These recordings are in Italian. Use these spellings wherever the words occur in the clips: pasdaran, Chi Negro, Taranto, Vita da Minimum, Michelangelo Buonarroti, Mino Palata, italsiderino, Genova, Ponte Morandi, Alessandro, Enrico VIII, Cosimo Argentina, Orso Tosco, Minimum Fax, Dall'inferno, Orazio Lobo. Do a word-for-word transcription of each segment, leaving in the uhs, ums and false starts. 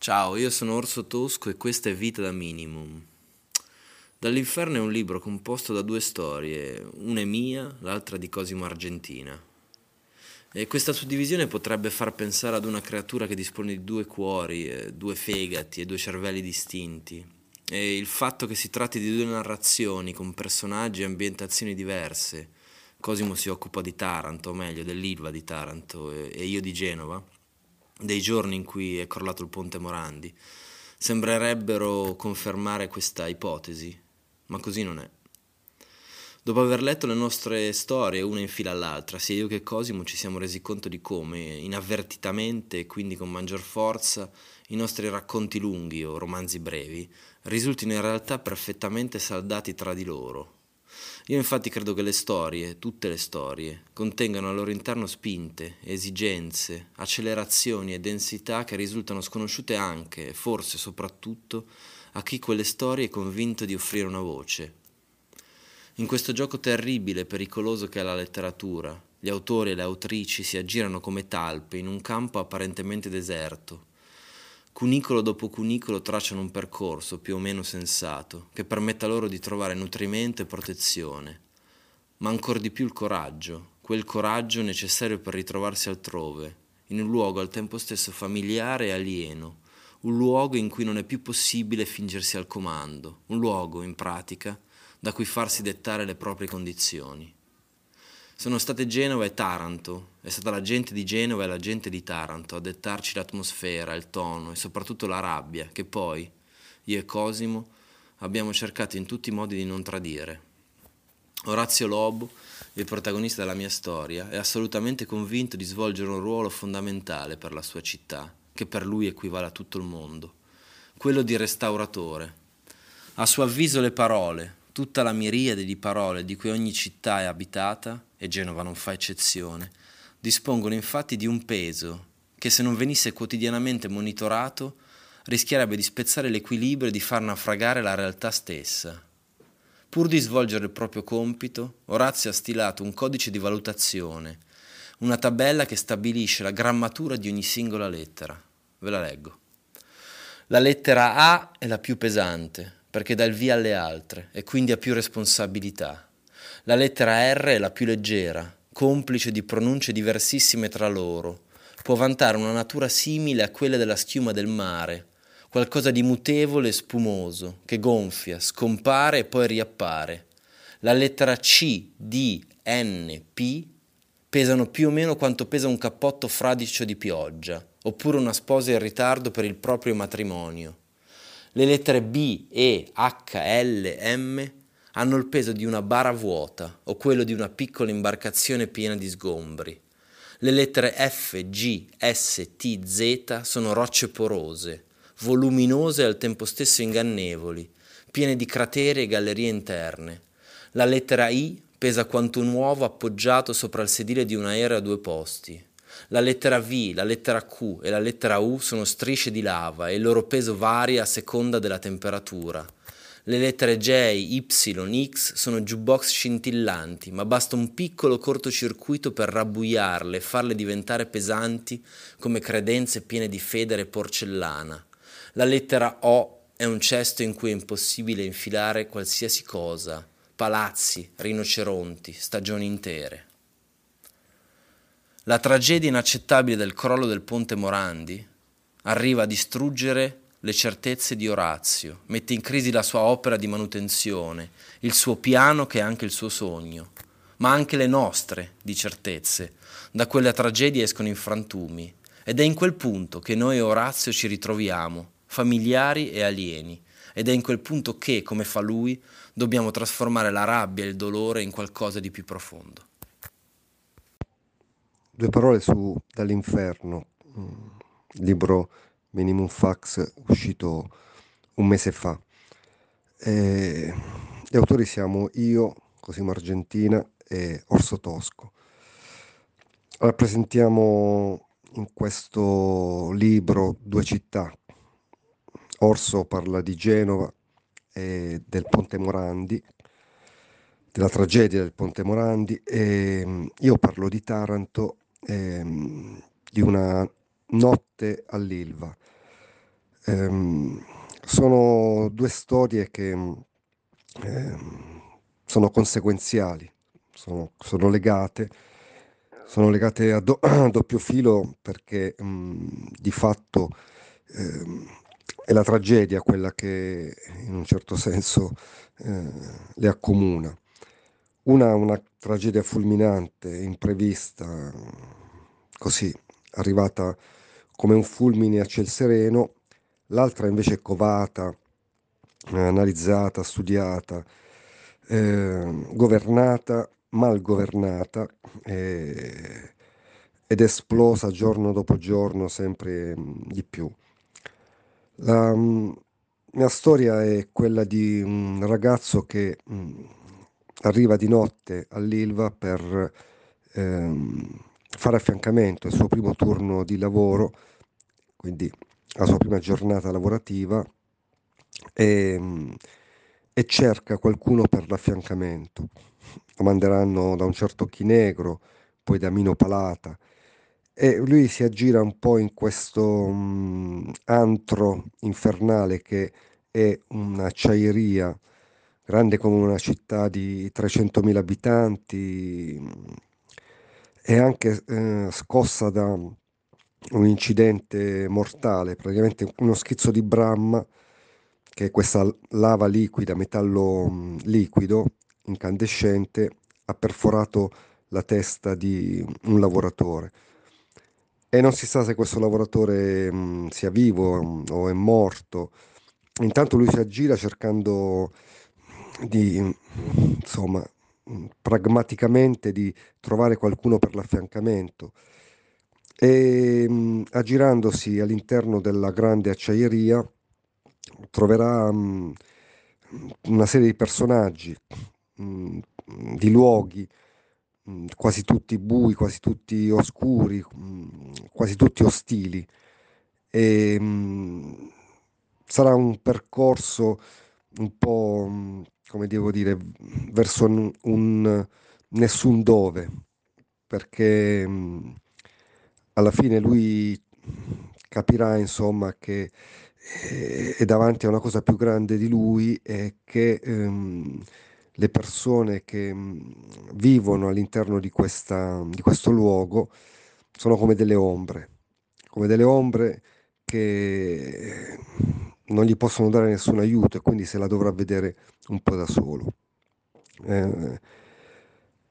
Ciao, io sono Orso Tosco e questa è Vita da Minimum. Dall'inferno è un libro composto da due storie, una è mia, l'altra di Cosimo Argentina. E questa suddivisione potrebbe far pensare ad una creatura che dispone di due cuori, due fegati e due cervelli distinti. E il fatto che si tratti di due narrazioni con personaggi e ambientazioni diverse. Cosimo si occupa di Taranto, o meglio dell'Ilva di Taranto, e io di Genova, dei giorni in cui è crollato il Ponte Morandi. Sembrerebbero confermare questa ipotesi, ma così non è. Dopo aver letto le nostre storie, una in fila all'altra, sia io che Cosimo ci siamo resi conto di come, inavvertitamente e quindi con maggior forza, i nostri racconti lunghi o romanzi brevi risultino in realtà perfettamente saldati tra di loro. Io infatti credo che le storie, tutte le storie, contengano al loro interno spinte, esigenze, accelerazioni e densità che risultano sconosciute anche, e forse soprattutto, a chi quelle storie è convinto di offrire una voce. In questo gioco terribile e pericoloso che è la letteratura, gli autori e le autrici si aggirano come talpe in un campo apparentemente deserto. Cunicolo dopo cunicolo tracciano un percorso più o meno sensato che permetta loro di trovare nutrimento e protezione, ma ancor di più il coraggio, quel coraggio necessario per ritrovarsi altrove, in un luogo al tempo stesso familiare e alieno, un luogo in cui non è più possibile fingersi al comando, un luogo, in pratica, da cui farsi dettare le proprie condizioni. Sono state Genova e Taranto, è stata la gente di Genova e la gente di Taranto a dettarci l'atmosfera, il tono e soprattutto la rabbia che poi, io e Cosimo, abbiamo cercato in tutti i modi di non tradire. Orazio Lobo, il protagonista della mia storia, è assolutamente convinto di svolgere un ruolo fondamentale per la sua città, che per lui equivale a tutto il mondo, quello di restauratore. A suo avviso le parole, tutta la miriade di parole di cui ogni città è abitata, e Genova non fa eccezione, dispongono infatti di un peso che, se non venisse quotidianamente monitorato, rischierebbe di spezzare l'equilibrio e di far naufragare la realtà stessa. Pur di svolgere il proprio compito, Orazio ha stilato un codice di valutazione, una tabella che stabilisce la grammatura di ogni singola lettera. Ve la leggo. La lettera A è la più pesante, perché dà il via alle altre e quindi ha più responsabilità. La lettera R è la più leggera, complice di pronunce diversissime tra loro, può vantare una natura simile a quella della schiuma del mare, qualcosa di mutevole e spumoso, che gonfia, scompare e poi riappare. La lettera C, D, N, P pesano più o meno quanto pesa un cappotto fradicio di pioggia, oppure una sposa in ritardo per il proprio matrimonio. Le lettere B, E, H, L, M hanno il peso di una bara vuota o quello di una piccola imbarcazione piena di sgombri. Le lettere F, G, S, T, Z sono rocce porose, voluminose e al tempo stesso ingannevoli, piene di crateri e gallerie interne. La lettera I pesa quanto un uovo appoggiato sopra il sedile di un aereo a due posti. La lettera V, la lettera Q e la lettera U sono strisce di lava e il loro peso varia a seconda della temperatura. Le lettere J, Y, X sono jukebox scintillanti, ma basta un piccolo cortocircuito per rabbuiarle e farle diventare pesanti come credenze piene di federe porcellana. La lettera O è un cesto in cui è impossibile infilare qualsiasi cosa, palazzi, rinoceronti, stagioni intere. La tragedia inaccettabile del crollo del Ponte Morandi arriva a distruggere le certezze di Orazio, mette in crisi la sua opera di manutenzione, il suo piano che è anche il suo sogno, ma anche le nostre di certezze. Da quella tragedia escono in frantumi ed è in quel punto che noi e Orazio ci ritroviamo, familiari e alieni, ed è in quel punto che, come fa lui, dobbiamo trasformare la rabbia e il dolore in qualcosa di più profondo. Due parole su Dall'inferno, libro Minimum Fax uscito un mese fa. E gli autori siamo io, Cosimo Argentina e Orso Tosco. Rappresentiamo in questo libro due città. Orso parla di Genova e del Ponte Morandi, della tragedia del Ponte Morandi, e io parlo di Taranto, Eh, di una notte all'Ilva, Ehm, sono due storie che ehm, sono conseguenziali, sono, sono legate, sono legate a, do- a doppio filo perché mh, di fatto ehm, è la tragedia quella che in un certo senso eh, le accomuna. Una una tragedia fulminante, imprevista, così, arrivata come un fulmine a ciel sereno, l'altra invece è covata, eh, analizzata, studiata, eh, governata, mal governata eh, ed esplosa giorno dopo giorno sempre mh, di più. La mh, mia storia è quella di un ragazzo che mh, arriva di notte all'Ilva per ehm, fare affiancamento, il suo primo turno di lavoro, quindi la sua prima giornata lavorativa, e, e cerca qualcuno per l'affiancamento. Lo manderanno da un certo Chi Negro, poi da Mino Palata, e lui si aggira un po' in questo um, antro infernale che è un'acciaieria grande come una città di trecentomila abitanti, è anche eh, scossa da un incidente mortale, praticamente uno schizzo di Bramma, che è questa lava liquida, metallo mh, liquido, incandescente, ha perforato la testa di un lavoratore. E non si sa se questo lavoratore mh, sia vivo mh, o è morto. Intanto lui si aggira cercando di, mh, insomma, pragmaticamente di trovare qualcuno per l'affiancamento e mh, aggirandosi all'interno della grande acciaieria troverà mh, una serie di personaggi, mh, di luoghi, mh, quasi tutti bui, quasi tutti oscuri, mh, quasi tutti ostili e mh, sarà un percorso un po' mh, come devo dire, verso un, un nessun dove, perché mh, alla fine lui capirà insomma che eh, è davanti a una cosa più grande di lui e che ehm, le persone che mh, vivono all'interno di, questa, di questo luogo sono come delle ombre, come delle ombre che non gli possono dare nessun aiuto e quindi se la dovrà vedere un po' da solo. Eh,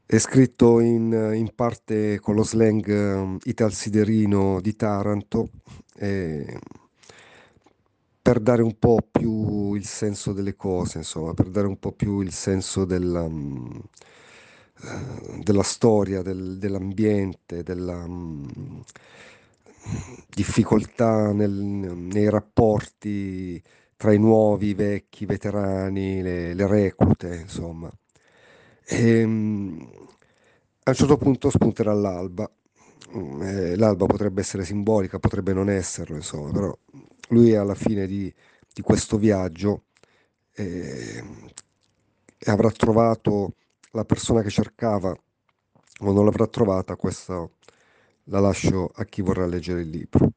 è scritto in, in parte con lo slang um, italsiderino di Taranto eh, per dare un po' più il senso delle cose, insomma, per dare un po' più il senso della, um, della storia, del, dell'ambiente, della um, difficoltà nel, nei rapporti tra i nuovi, i vecchi, i veterani, le, le reclute, insomma. E, a un certo punto spunterà l'alba, l'alba potrebbe essere simbolica, potrebbe non esserlo, insomma, però lui alla fine di, di questo viaggio eh, avrà trovato la persona che cercava o non l'avrà trovata, questa la lascio a chi vorrà leggere il libro.